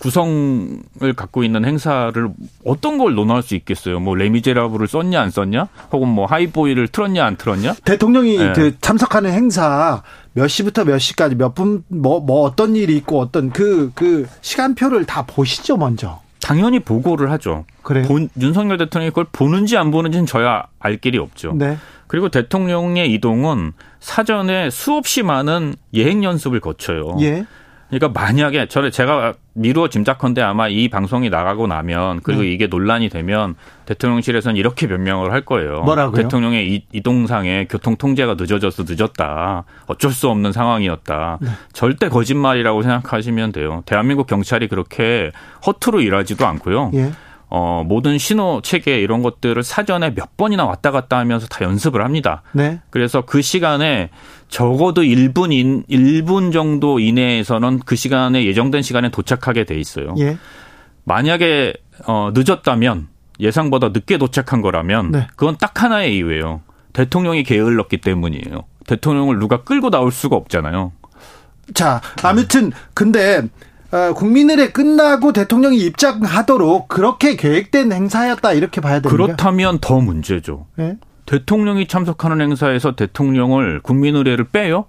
구성을 갖고 있는 행사를 어떤 걸 논할 수 있겠어요? 뭐 레미제라블을 썼냐 안 썼냐? 혹은 뭐 하이보이를 틀었냐 안 틀었냐? 대통령이 네. 그 참석하는 행사 몇 시부터 몇 시까지 몇 분 뭐 뭐 어떤 일이 있고 어떤 그 그 시간표를 다 보시죠 먼저. 당연히 보고를 하죠. 그래요? 본, 윤석열 대통령이 그걸 보는지 안 보는지는 저야 알 길이 없죠. 네. 그리고 대통령의 이동은 사전에 수없이 많은 예행 연습을 거쳐요. 예. 그러니까 만약에 저를 제가 미루어 짐작컨대 아마 이 방송이 나가고 나면 그리고 네. 이게 논란이 되면 대통령실에서는 이렇게 변명을 할 거예요. 뭐라고요? 대통령의 이동상에 교통 통제가 늦어져서 늦었다. 어쩔 수 없는 상황이었다. 네. 절대 거짓말이라고 생각하시면 돼요. 대한민국 경찰이 그렇게 허투루 일하지도 않고요. 예. 어, 모든 신호 체계 이런 것들을 사전에 몇 번이나 왔다 갔다 하면서 다 연습을 합니다. 네. 그래서 그 시간에 적어도 일 분 인, 일 분 정도 이내에서는 그 시간에 예정된 시간에 도착하게 돼 있어요. 예. 만약에 어, 늦었다면 예상보다 늦게 도착한 거라면 네. 그건 딱 하나의 이유예요. 대통령이 게을렀기 때문이에요. 대통령을 누가 끌고 나올 수가 없잖아요. 자, 아무튼 근데 어, 국민의례 끝나고 대통령이 입장하도록 그렇게 계획된 행사였다 이렇게 봐야 됩니다. 그렇다면 더 문제죠. 네? 대통령이 참석하는 행사에서 대통령을 국민의례를 빼요?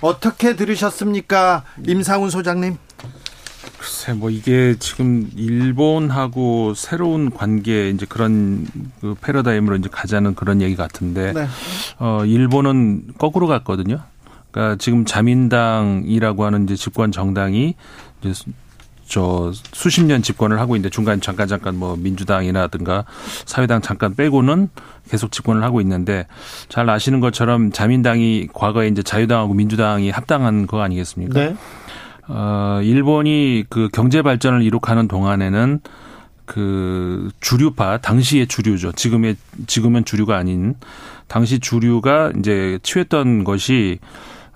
어떻게 들으셨습니까, 임상훈 소장님? 글쎄, 뭐 이게 지금 일본하고 새로운 관계 이제 그런 그 패러다임으로 이제 가자는 그런 얘기 같은데, 네. 어 일본은 거꾸로 갔거든요. 그러니까 지금 자민당이라고 하는 이제 집권 정당이 이제 저 수십 년 집권을 하고 있는데 중간 잠깐 잠깐 뭐 민주당이라든가 사회당 잠깐 빼고는 계속 집권을 하고 있는데, 잘 아시는 것처럼 자민당이 과거에 이제 자유당하고 민주당이 합당한 거 아니겠습니까? 네. 어, 일본이 그 경제 발전을 이룩하는 동안에는 그 주류파, 당시의 주류죠. 지금의, 지금은 주류가 아닌, 당시 주류가 이제 취했던 것이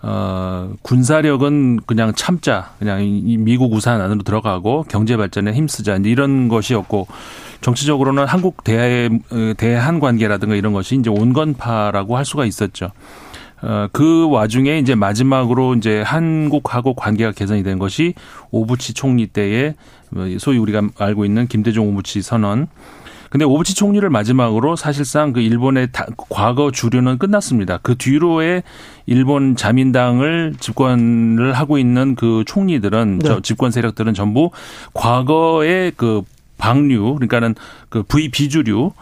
어, 군사력은 그냥 참자, 그냥 이 미국 우산 안으로 들어가고 경제 발전에 힘쓰자, 이제 이런 것이었고, 정치적으로는 한국 대, 대한 관계라든가 이런 것이 이제 온건파라고 할 수가 있었죠. 어, 그 와중에 이제 마지막으로 이제 한국하고 관계가 개선이 된 것이 오부치 총리 때의 소위 우리가 알고 있는 김대중 오부치 선언. 근데 오부치 총리를 마지막으로 사실상 그 일본의 다, 과거 주류는 끝났습니다. 그 뒤로의 일본 자민당을 집권을 하고 있는 그 총리들은, 네. 저 집권 세력들은 전부 과거의 그 방류, 그러니까는 그 V 비주류,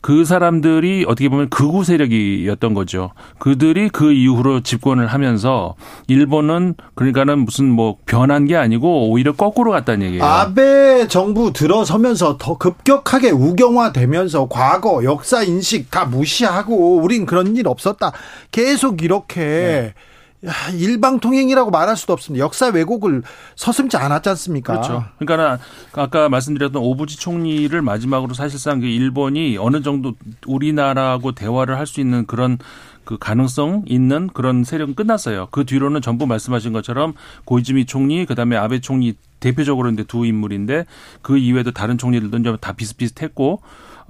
그 사람들이 어떻게 보면 극우 세력이었던 거죠. 그들이 그 이후로 집권을 하면서 일본은 그러니까는 무슨 뭐 변한 게 아니고 오히려 거꾸로 갔다는 얘기예요. 아베 정부 들어서면서 더 급격하게 우경화되면서 과거 역사 인식 다 무시하고 우린 그런 일 없었다. 계속 이렇게. 네. 일방통행이라고 말할 수도 없습니다. 역사 왜곡을 서슴지 않았지 않습니까? 그렇죠. 그러니까 아까 말씀드렸던 오부치 총리를 마지막으로 사실상 일본이 어느 정도 우리나라하고 대화를 할 수 있는 그런 그 가능성 있는 그런 세력은 끝났어요. 그 뒤로는 전부 말씀하신 것처럼 고이즈미 총리, 그다음에 아베 총리, 대표적으로 이제 두 인물인데, 그 이외에도 다른 총리들도 좀 다 비슷비슷했고,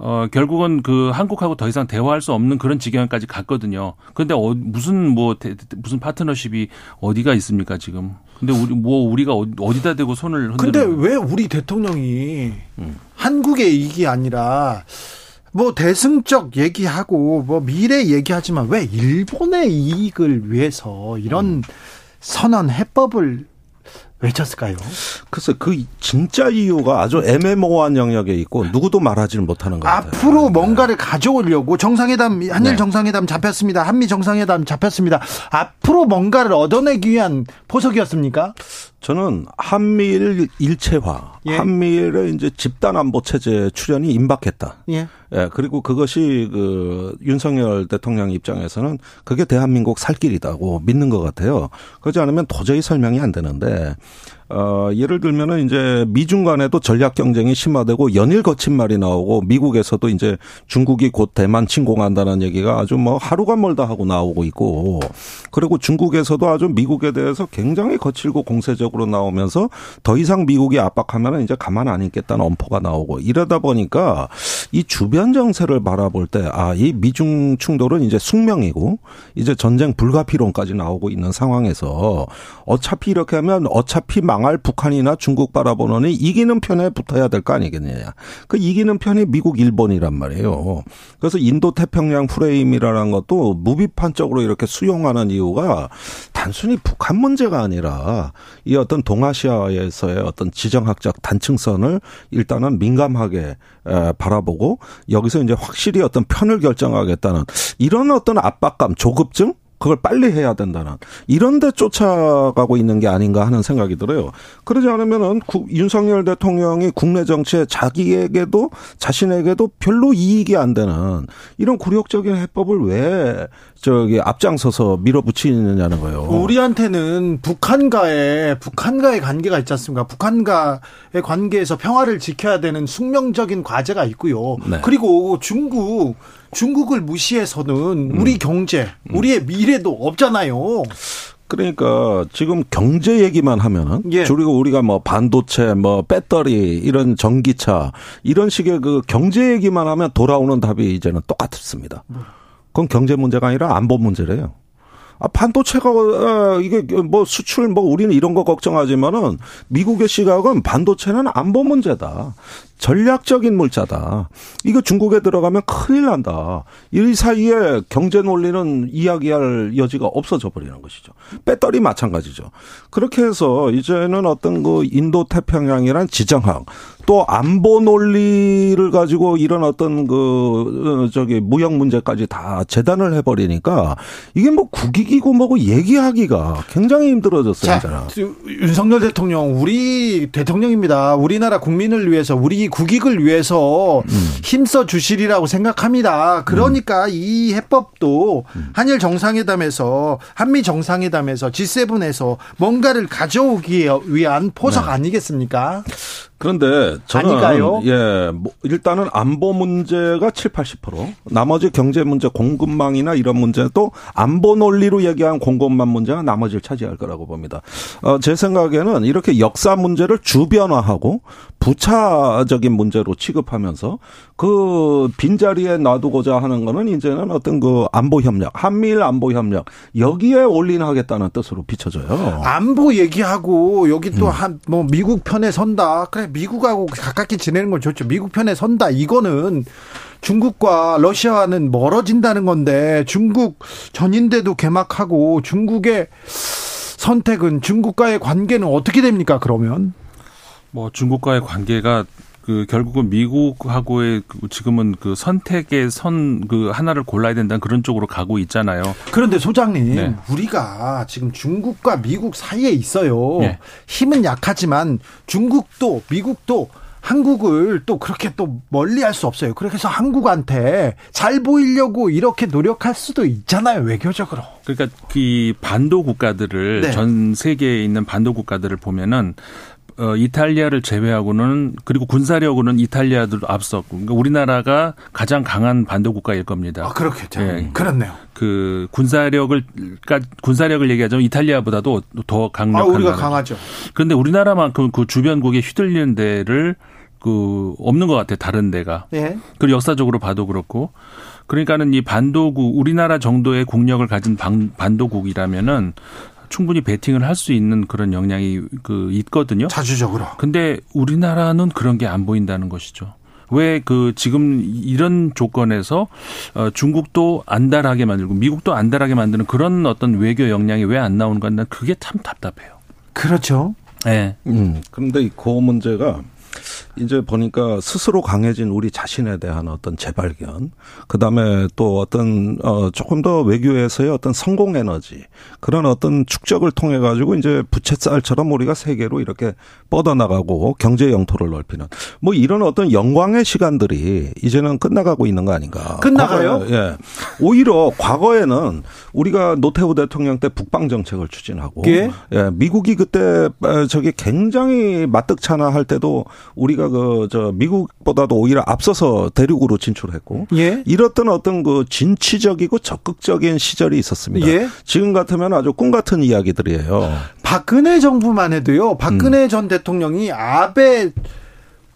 어, 결국은 그 한국하고 더 이상 대화할 수 없는 그런 지경까지 갔거든요. 그런데 어, 무슨 뭐 대, 무슨 파트너십이 어디가 있습니까 지금? 근데 우리 뭐 우리가 어디다 대고 손을 흔드는? 근데 왜 우리 대통령이 음. 한국의 이익이 아니라 뭐 대승적 얘기하고 뭐 미래 얘기하지만 왜 일본의 이익을 위해서 이런 음. 선언 해법을 외쳤을까요? 글쎄, 그 진짜 이유가 아주 애매모호한 영역에 있고 누구도 말하지는 못하는 것 같아요. 앞으로 뭔가를 네. 가져오려고 정상회담, 한일 네. 정상회담 잡혔습니다. 한미 정상회담 잡혔습니다. 앞으로 뭔가를 얻어내기 위한 포석이었습니까? 저는 한미일 일체화, 예. 한미일의 이제 집단 안보 체제 출현이 임박했다. 예. 예, 그리고 그것이 그 윤석열 대통령 입장에서는 그게 대한민국 살 길이라고 믿는 것 같아요. 그러지 않으면 도저히 설명이 안 되는데, 어, 예를 들면은 이제 미중 간에도 전략 경쟁이 심화되고 연일 거친 말이 나오고 미국에서도 이제 중국이 곧 대만 침공한다는 얘기가 아주 뭐 하루가 멀다 하고 나오고 있고, 그리고 중국에서도 아주 미국에 대해서 굉장히 거칠고 공세적으로 나오면서 더 이상 미국이 압박하면은 이제 가만 안 있겠다는 엄포가 나오고, 이러다 보니까 이 주변 정세를 바라볼 때 아, 이 미중 충돌은 이제 숙명이고 이제 전쟁 불가피론까지 나오고 있는 상황에서 어차피 이렇게 하면 어차피 망 할 북한이나 중국 바라보느니 이기는 편에 붙어야 될 거 아니겠느냐. 그 이기는 편이 미국, 일본이란 말이에요. 그래서 인도 태평양 프레임이라는 것도 무비판적으로 이렇게 수용하는 이유가 단순히 북한 문제가 아니라 이 어떤 동아시아에서의 어떤 지정학적 단층선을 일단은 민감하게 바라보고 여기서 이제 확실히 어떤 편을 결정하겠다는 이런 어떤 압박감, 조급증? 그걸 빨리 해야 된다는 이런 데 쫓아가고 있는 게 아닌가 하는 생각이 들어요. 그러지 않으면은 윤석열 대통령이 국내 정치에 자기에게도 자신에게도 별로 이익이 안 되는 이런 굴욕적인 해법을 왜 저기 앞장서서 밀어붙이느냐는 거예요. 우리한테는 북한과의 북한과의 관계가 있지 않습니까? 북한과의 관계에서 평화를 지켜야 되는 숙명적인 과제가 있고요. 네. 그리고 중국 중국을 무시해서는 우리 음. 경제, 우리의 미래도 없잖아요. 그러니까 지금 경제 얘기만 하면은 예. 그리고 우리가 뭐 반도체, 뭐 배터리, 이런 전기차 이런 식의 그 경제 얘기만 하면 돌아오는 답이 이제는 똑같습니다. 그건 경제 문제가 아니라 안보 문제래요. 아, 반도체가, 이게 뭐 수출, 뭐 우리는 이런 거 걱정하지만은 미국의 시각은 반도체는 안보 문제다. 전략적인 물자다. 이거 중국에 들어가면 큰일 난다. 이 사이에 경제 논리는 이야기할 여지가 없어져 버리는 것이죠. 배터리 마찬가지죠. 그렇게 해서 이제는 어떤 그 인도 태평양이란 지정학, 또 안보 논리를 가지고 이런 어떤 그 저기 무역 문제까지 다 재단을 해버리니까 이게 뭐 국익이고 뭐고 얘기하기가 굉장히 힘들어졌어요. 자, 윤석열 대통령, 우리 대통령입니다. 우리나라 국민을 위해서, 우리 국익을 위해서 힘써 주시리라고 생각합니다. 그러니까 음. 이 해법도 한일 정상회담에서, 한미 정상회담에서, 지세븐에서 뭔가를 가져오기 위한 포석 네. 아니겠습니까? 그런데 저는 아닐까요? 예, 뭐 일단은 안보 문제가 칠십, 팔십 퍼센트, 나머지 경제 문제, 공급망이나 이런 문제, 또 안보 논리로 얘기한 공급망 문제가 나머지를 차지할 거라고 봅니다. 어, 제 생각에는 이렇게 역사 문제를 주변화하고 부차적인 문제로 취급하면서 그 빈자리에 놔두고자 하는 거는 이제는 어떤 그 안보 협력, 한미일 안보 협력 여기에 올인하겠다는 뜻으로 비춰져요. 안보 얘기하고 여기 또 한 뭐 음. 미국 편에 선다. 그래, 미국하고 가깝게 지내는 건 좋죠. 미국 편에 선다. 이거는 중국과 러시아와는 멀어진다는 건데, 중국 전인대도 개막하고 중국의 선택은, 중국과의 관계는 어떻게 됩니까, 그러면? 뭐 중국과의 관계가 그 결국은 미국하고의 지금은 그 선택의 선 그 하나를 골라야 된다는 그런 쪽으로 가고 있잖아요. 그런데 소장님, 네. 우리가 지금 중국과 미국 사이에 있어요. 네. 힘은 약하지만 중국도 미국도 한국을 또 그렇게 또 멀리할 수 없어요. 그래서 한국한테 잘 보이려고 이렇게 노력할 수도 있잖아요, 외교적으로. 그러니까 이 반도 국가들을 네. 전 세계에 있는 반도 국가들을 보면은. 어, 이탈리아를 제외하고는, 그리고 군사력으로는 이탈리아도 앞섰고, 그러니까 우리나라가 가장 강한 반도 국가일 겁니다. 아, 그렇겠죠. 예. 그렇네요. 그 군사력을 군사력을 얘기하자면 이탈리아보다도 더 강력한. 아, 우리가 강하죠. 그런데 우리나라만큼 그 주변국에 휘둘리는 데를 그 없는 것 같아요, 다른 데가. 예. 그리고 역사적으로 봐도 그렇고. 그러니까는 이 반도국, 우리나라 정도의 국력을 가진 반, 반도국이라면은. 충분히 배팅을 할 수 있는 그런 역량이 그 있거든요. 자주적으로. 근데 우리나라는 그런 게 안 보인다는 것이죠. 왜 그 지금 이런 조건에서 중국도 안달하게 만들고 미국도 안달하게 만드는 그런 어떤 외교 역량이 왜 안 나오는가? 난 그게 참 답답해요. 그렇죠. 네. 음. 그런데 그 문제가 이제 보니까 스스로 강해진 우리 자신에 대한 어떤 재발견, 그다음에 또 어떤 조금 더 외교에서의 어떤 성공 에너지, 그런 어떤 축적을 통해 가지고 이제 부채살처럼 우리가 세계로 이렇게 뻗어나가고 경제 영토를 넓히는 뭐 이런 어떤 영광의 시간들이 이제는 끝나가고 있는 거 아닌가. 끝나가요? 과거에, 예. 오히려 과거에는 우리가 노태우 대통령 때 북방 정책을 추진하고, 예? 예, 미국이 그때 저기 굉장히 맞뜩차나 할 때도 우리가 그 저 미국보다도 오히려 앞서서 대륙으로 진출했고, 예? 이렇던 어떤 그 진취적이고 적극적인 시절이 있었습니다. 예? 지금 같으면 아주 꿈 같은 이야기들이에요. 박근혜 정부만 해도요. 박근혜 음. 전 대통령이 아베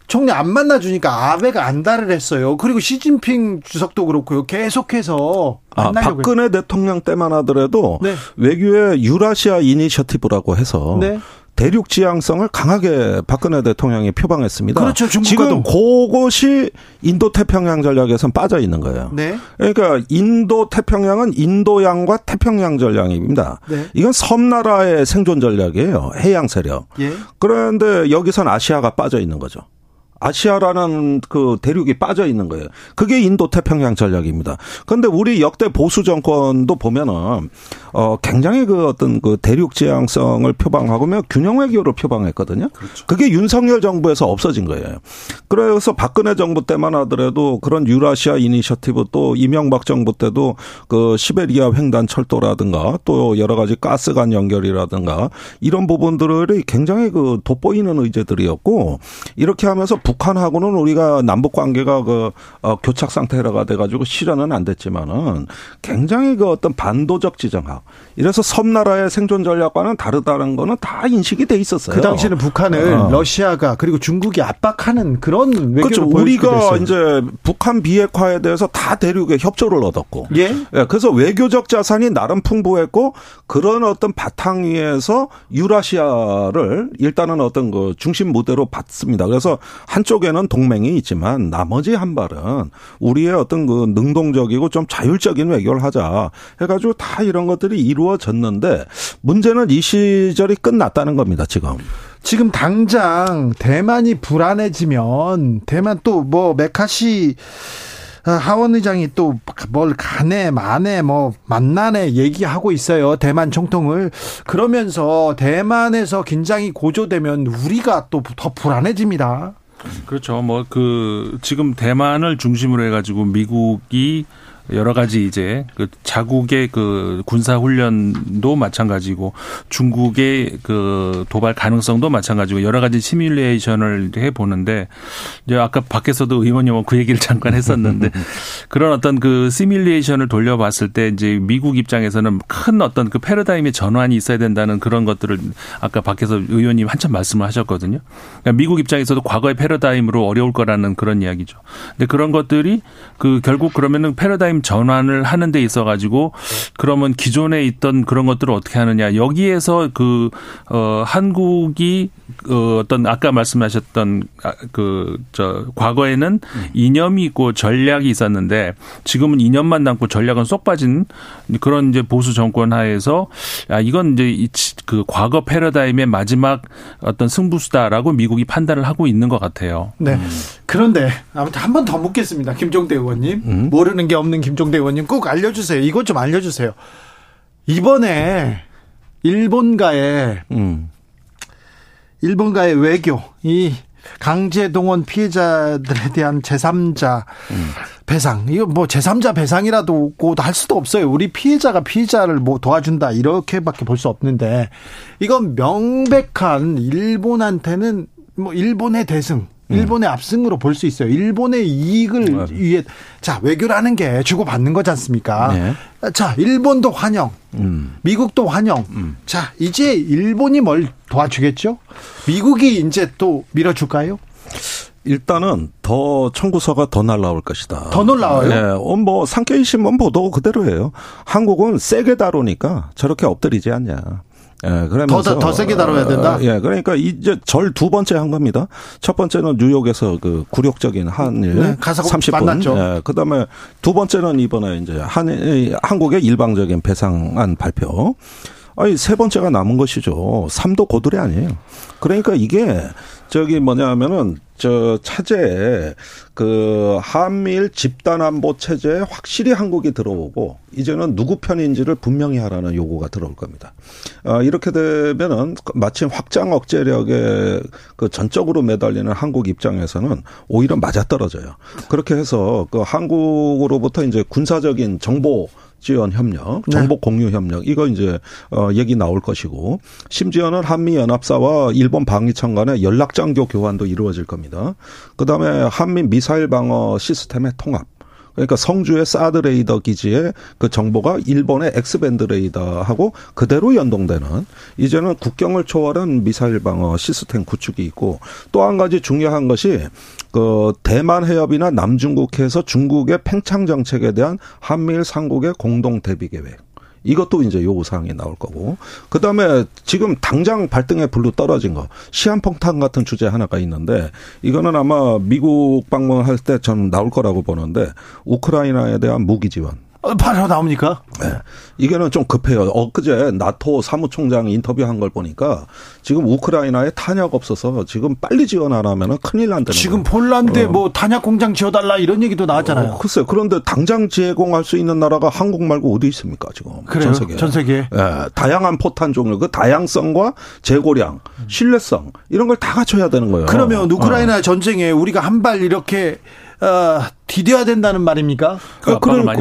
총리 안 만나주니까 아베가 안달을 했어요. 그리고 시진핑 주석도 그렇고요. 계속해서. 아, 박근혜 했... 대통령 때만 하더라도, 네, 외교의 유라시아 이니셔티브라고 해서, 네, 대륙 지향성을 강하게 박근혜 대통령이 표방했습니다. 그렇죠. 중국과도. 지금 그것이 인도태평양 전략에선 빠져 있는 거예요. 네. 그러니까 인도태평양은 인도양과 태평양 전략입니다. 네. 이건 섬나라의 생존 전략이에요. 해양 세력. 예. 그런데 여기선 아시아가 빠져 있는 거죠. 아시아라는 그 대륙이 빠져 있는 거예요. 그게 인도태평양 전략입니다. 그런데 우리 역대 보수 정권도 보면은 어 굉장히 그 어떤 그 대륙 지향성을 표방하고며 균형 외교를 표방했거든요. 그렇죠. 그게 윤석열 정부에서 없어진 거예요. 그래서 박근혜 정부 때만 하더라도 그런 유라시아 이니셔티브, 또 이명박 정부 때도 그 시베리아 횡단 철도라든가 또 여러 가지 가스관 연결이라든가 이런 부분들이 굉장히 그 돋보이는 의제들이었고, 이렇게 하면서 북한하고는 우리가 남북 관계가 그 어, 교착 상태가 돼가지고 실현은 안 됐지만은 굉장히 그 어떤 반도적 지정학, 이래서 섬나라의 생존 전략과는 다르다는 거는 다 인식이 돼 있었어요. 그 당시에는 북한을 어. 러시아가 그리고 중국이 압박하는 그런 외교를, 그렇죠, 보여주게 됐어요. 우리가 이제 북한 비핵화에 대해서 다 대륙의 협조를 얻었고, 예? 예, 그래서 외교적 자산이 나름 풍부했고, 그런 어떤 바탕 위에서 유라시아를 일단은 어떤 그 중심 무대로 봤습니다. 그래서 한쪽에는 동맹이 있지만 나머지 한 발은 우리의 어떤 그 능동적이고 좀 자율적인 외교를 하자 해가지고 다 이런 것들이 이루어졌는데, 문제는 이 시절이 끝났다는 겁니다. 지금. 지금 당장 대만이 불안해지면, 대만 또 뭐 메카시 하원의장이 또 뭘 가네 마네 뭐 만나네 얘기하고 있어요. 대만 총통을. 그러면서 대만에서 긴장이 고조되면 우리가 또 더 불안해집니다. 그렇죠. 뭐 그 지금 대만을 중심으로 해가지고 미국이 여러 가지 이제 그 자국의 그 군사 훈련도 마찬가지고 중국의 그 도발 가능성도 마찬가지고 여러 가지 시뮬레이션을 해 보는데, 이제 아까 밖에서도 의원님하고 그 얘기를 잠깐 했었는데 그런 어떤 그 시뮬레이션을 돌려봤을 때 이제 미국 입장에서는 큰 어떤 그 패러다임의 전환이 있어야 된다는 그런 것들을 아까 밖에서 의원님 한참 말씀을 하셨거든요. 그러니까 미국 입장에서도 과거의 패러다임으로 어려울 거라는 그런 이야기죠. 근데 그런 것들이 그 결국 그러면은 패러다임 전환을 하는 데 있어 가지고, 그러면 기존에 있던 그런 것들을 어떻게 하느냐, 여기에서 그 어, 한국이 그 어떤 아까 말씀하셨던 그 저 과거에는 이념이 있고 전략이 있었는데 지금은 이념만 남고 전략은 쏙 빠진 그런 이제 보수 정권 하에서, 아, 이건 이제 그 과거 패러다임의 마지막 어떤 승부수다라고 미국이 판단을 하고 있는 것 같아요. 네. 그런데 아무튼 한 번 더 묻겠습니다. 김종대 의원님, 음? 모르는 게 없는 김종대 의원님, 꼭 알려주세요. 이것 좀 알려주세요. 이번에 일본과의 음. 일본과의 외교, 이 강제동원 피해자들에 대한 제삼자 음. 배상, 이거 뭐 제삼자 배상이라도 할 수도 없어요. 우리 피해자가 피해자를 뭐 도와준다 이렇게밖에 볼 수 없는데, 이건 명백한 일본한테는 뭐 일본의 대승, 일본의 음. 압승으로 볼 수 있어요. 일본의 이익을 음. 위해, 자, 외교라는 게 주고받는 거지 않습니까? 네. 자, 일본도 환영, 음. 미국도 환영. 음. 자, 이제 일본이 뭘 도와주겠죠? 미국이 이제 또 밀어줄까요? 일단은 더 청구서가 더 날라올 것이다. 더 놀라워요? 예, 네, 뭐 상케이 신문 보도 그대로예요. 한국은 세게 다루니까 저렇게 엎드리지 않냐. 예, 그러면서 더, 더 세게 다뤄야 된다. 예, 그러니까 이제 절 두 번째 한 겁니다. 첫 번째는 뉴욕에서 그 굴욕적인 한일, 네, 삼십 분 만났죠. 예, 그다음에 두 번째는 이번에 이제 한 한국의 일방적인 배상안 발표. 아니, 세 번째가 남은 것이죠. 삶도 고드레 아니에요. 그러니까 이게 저기 뭐냐 하면은 저 차제에 그 한미일 집단안보 체제에 확실히 한국이 들어오고 이제는 누구 편인지를 분명히 하라는 요구가 들어올 겁니다. 아, 이렇게 되면은 마침 확장 억제력에 그 전적으로 매달리는 한국 입장에서는 오히려 맞아떨어져요. 그렇게 해서 그 한국으로부터 이제 군사적인 정보 지원 협력, 정보 공유 협력, 이거 이제 어 얘기 나올 것이고, 심지어는 한미 연합사와 일본 방위청 간의 연락 장교 교환도 이루어질 겁니다. 그다음에 한미 미사일 방어 시스템의 통합. 그러니까 성주의 사드 레이더 기지의 그 정보가 일본의 엑스밴드 레이더하고 그대로 연동되는, 이제는 국경을 초월한 미사일 방어 시스템 구축이 있고, 또 한 가지 중요한 것이 그 대만 해협이나 남중국해에서 중국의 팽창 정책에 대한 한미일 삼국의 공동 대비 계획. 이것도 이제 요구사항이 나올 거고, 그 다음에 지금 당장 발등에 불로 떨어진 거, 시한폭탄 같은 주제 하나가 있는데, 이거는 아마 미국 방문할 때 전 나올 거라고 보는데, 우크라이나에 대한 무기 지원. 바로 나옵니까? 네. 이게는 좀 급해요. 엊그제 나토 사무총장이 인터뷰한 걸 보니까 지금 우크라이나에 탄약 없어서 지금 빨리 지원 안 하면 큰일 난다는 거예요. 지금 폴란드에 어. 뭐 탄약 공장 지어달라 이런 얘기도 나왔잖아요. 어, 글쎄요. 그런데 당장 제공할 수 있는 나라가 한국 말고 어디 있습니까 지금? 그래요? 전 세계에. 전 세계에. 네. 다양한 포탄 종류, 그 다양성과 재고량, 신뢰성 이런 걸 다 갖춰야 되는 거예요. 그러면 우크라이나 어. 전쟁에 우리가 한 발 이렇게 어, 디뎌야 된다는 말입니까? 그 그러니까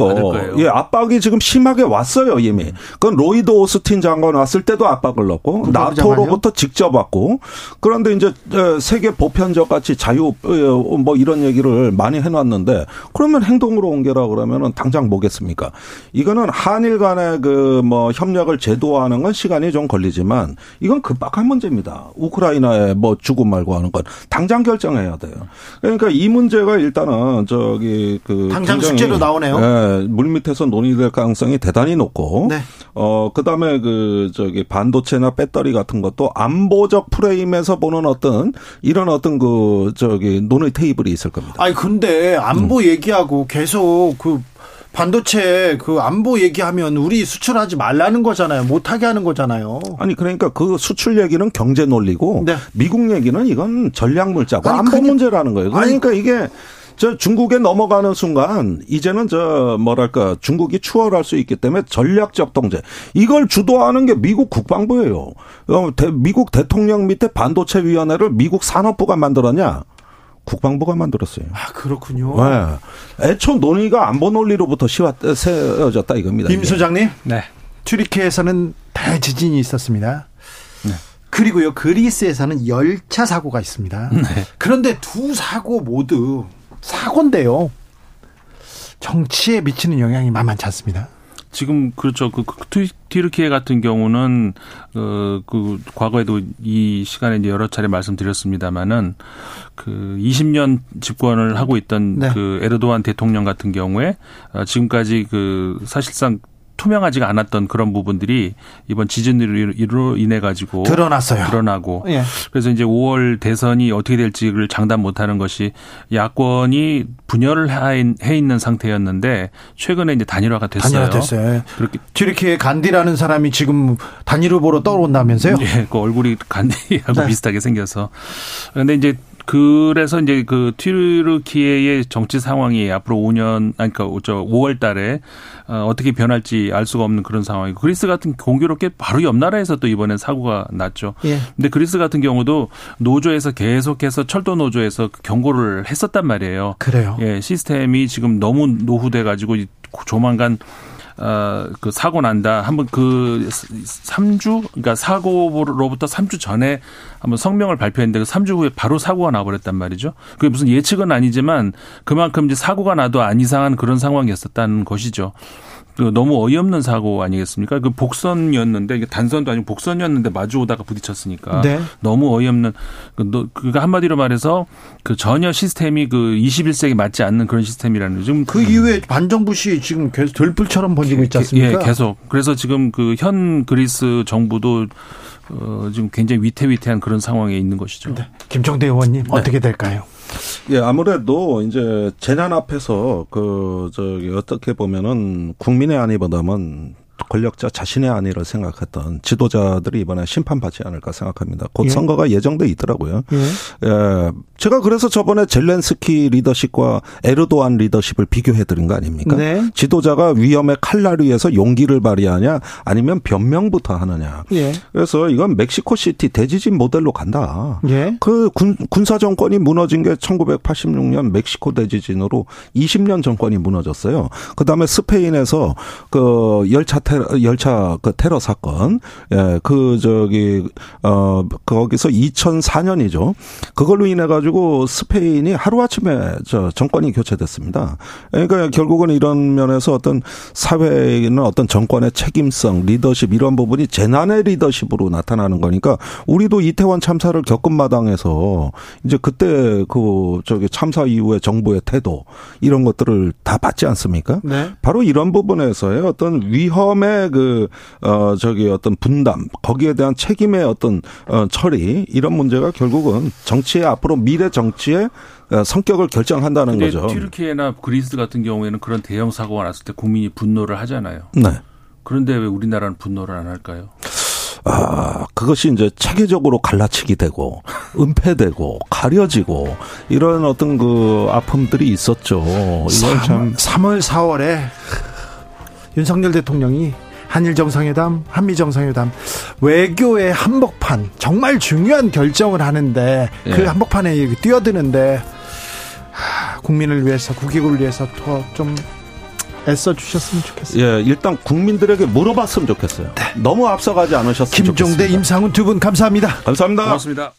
예, 압박이 지금 심하게 왔어요 이미. 그건 로이드 오스틴 장관 왔을 때도 압박을 넣고 그 나토로부터 직접 왔고. 그런데 이제 세계 보편적 같이 자유 뭐 이런 얘기를 많이 해놨는데, 그러면 행동으로 옮겨라 그러면은 당장 뭐겠습니까? 이거는 한일 간의 그 뭐 협력을 제도화하는 건 시간이 좀 걸리지만 이건 급박한 문제입니다. 우크라이나에 뭐 주고 말고 하는 건 당장 결정해야 돼요. 그러니까 이 문제가 일단 저기 그 당장 숙제로 나오네요. 예, 물밑에서 논의될 가능성이 대단히 높고, 네. 어 그다음에 그 저기 반도체나 배터리 같은 것도 안보적 프레임에서 보는 어떤 이런 어떤 그 저기 논의 테이블이 있을 겁니다. 아니 근데 안보 음. 얘기하고 계속 그 반도체 그 안보 얘기하면 우리 수출하지 말라는 거잖아요. 못하게 하는 거잖아요. 아니 그러니까 그 수출 얘기는 경제 논리고, 네. 미국 얘기는 이건 전략 물자고 안보 그냥, 문제라는 거예요. 그러니까 아니, 이게 저 중국에 넘어가는 순간 이제는 저 뭐랄까 중국이 추월할 수 있기 때문에 전략적 통제, 이걸 주도하는 게 미국 국방부예요. 미국 대통령 밑에 반도체 위원회를 미국 산업부가 만들었냐? 국방부가 만들었어요. 아 그렇군요. 네. 애초 논의가 안보 논리로부터 세워졌다 이겁니다. 임 소장님, 네. 튀르키예에서는 대지진이 있었습니다. 네. 그리고요 그리스에서는 열차 사고가 있습니다. 네. 그런데 두 사고 모두 사고인데요. 정치에 미치는 영향이 만만치 않습니다. 지금 그렇죠. 그 튀르키예 같은 경우는 어, 그 과거에도 이 시간에 이제 여러 차례 말씀드렸습니다만은 그 이십 년 집권을 하고 있던, 네. 그 에르도안 대통령 같은 경우에 지금까지 그 사실상 투명하지가 않았던 그런 부분들이 이번 지진으로 인해 가지고 드러났어요. 드러나고, 예. 그래서 이제 오월 대선이 어떻게 될지를 장담 못하는 것이 야권이 분열을 해 있는 상태였는데 최근에 이제 단일화가 됐어요. 단일화 됐어요. 그렇게 튀르키예 간디라는 사람이 지금 단일 후보로 떠오른다면서요? 예, 그 얼굴이 간디하고, 네. 비슷하게 생겨서. 그런데 이제. 그래서 이제 그 튀르키예의 정치 상황이 앞으로 오 년, 아니, 그러니까 저 오월 달에 어떻게 변할지 알 수가 없는 그런 상황이고, 그리스 같은 공교롭게 바로 옆 나라에서 또 이번에 사고가 났죠. 예. 근데 그리스 같은 경우도 노조에서 계속해서 철도 노조에서 경고를 했었단 말이에요. 그래요. 예, 시스템이 지금 너무 노후돼 가지고 조만간 어, 그 사고 난다. 한번 그 삼 주, 그러니까 사고로부터 삼 주 전에 한번 성명을 발표했는데 그 삼 주 후에 바로 사고가 나버렸단 말이죠. 그게 무슨 예측은 아니지만 그만큼 이제 사고가 나도 안 이상한 그런 상황이었었다는 것이죠. 너무 어이없는 사고 아니겠습니까? 그 복선이었는데, 이게 단선도 아니고 복선이었는데 마주오다가 부딪혔으니까. 네. 너무 어이없는, 그러니까 한마디로 말해서 그 전혀 시스템이 그 이십일 세기 맞지 않는 그런 시스템이라는 거죠. 그 이후에 반정부시 지금 계속 들불처럼 번지고 있지 않습니까? 예, 계속. 그래서 지금 그 현 그리스 정부도 어, 지금 굉장히 위태위태한 그런 상황에 있는 것이죠. 네. 김종대 의원님, 네. 어떻게 될까요? 예, 아무래도 이제 재난 앞에서 그 저기 어떻게 보면은 국민의 안위보다는 권력자 자신의 안위를 생각했던 지도자들이 이번에 심판받지 않을까 생각합니다. 곧 예. 선거가 예정돼 있더라고요. 예. 예. 제가 그래서 저번에 젤렌스키 리더십과 에르도안 리더십을 비교해드린 거 아닙니까? 네. 지도자가 위험의 칼날 위에서 용기를 발휘하냐 아니면 변명부터 하느냐. 예. 그래서 이건 멕시코시티 대지진 모델로 간다. 예. 그 군, 군사정권이 무너진 게 천구백팔십육 년 멕시코 대지진으로 이십 년 정권이 무너졌어요. 그다음에 스페인에서 그 열차 테러, 열차 그 테러 사건, 예, 그 저기 어 거기서 이천사 년이죠. 그걸로 인해 가지고 스페인이 하루 아침에 저 정권이 교체됐습니다. 그러니까 결국은 이런 면에서 어떤 사회는 어떤 정권의 책임성, 리더십 이런 부분이 재난의 리더십으로 나타나는 거니까 우리도 이태원 참사를 겪은 마당에서 이제 그때 그 저기 참사 이후에 정부의 태도 이런 것들을 다 받지 않습니까? 네. 바로 이런 부분에서의 어떤 위험 처음에 그, 어, 저기 어떤 분담, 거기에 대한 책임의 어떤, 어, 처리, 이런 문제가 결국은 정치의 앞으로 미래 정치의 성격을 결정한다는 거죠. 튀르키예나 그리스 같은 경우에는 그런 대형 사고가 났을 때 국민이 분노를 하잖아요. 네. 그런데 왜 우리나라는 분노를 안 할까요? 아, 그것이 이제 체계적으로 갈라치기 되고, 은폐되고, 가려지고, 이런 어떤 그 아픔들이 있었죠. 이건 참. 삼월, 사월에. 윤석열 대통령이 한일 정상회담, 한미 정상회담, 외교의 한복판, 정말 중요한 결정을 하는데 예. 그 한복판에 뛰어드는데 하, 국민을 위해서, 국익을 위해서 더 좀 애써주셨으면 좋겠어요. 예, 일단 국민들에게 물어봤으면 좋겠어요. 네. 너무 앞서가지 않으셨으면 김종대, 좋겠습니다. 김종대, 임상훈 두 분 감사합니다. 감사합니다. 고맙습니다.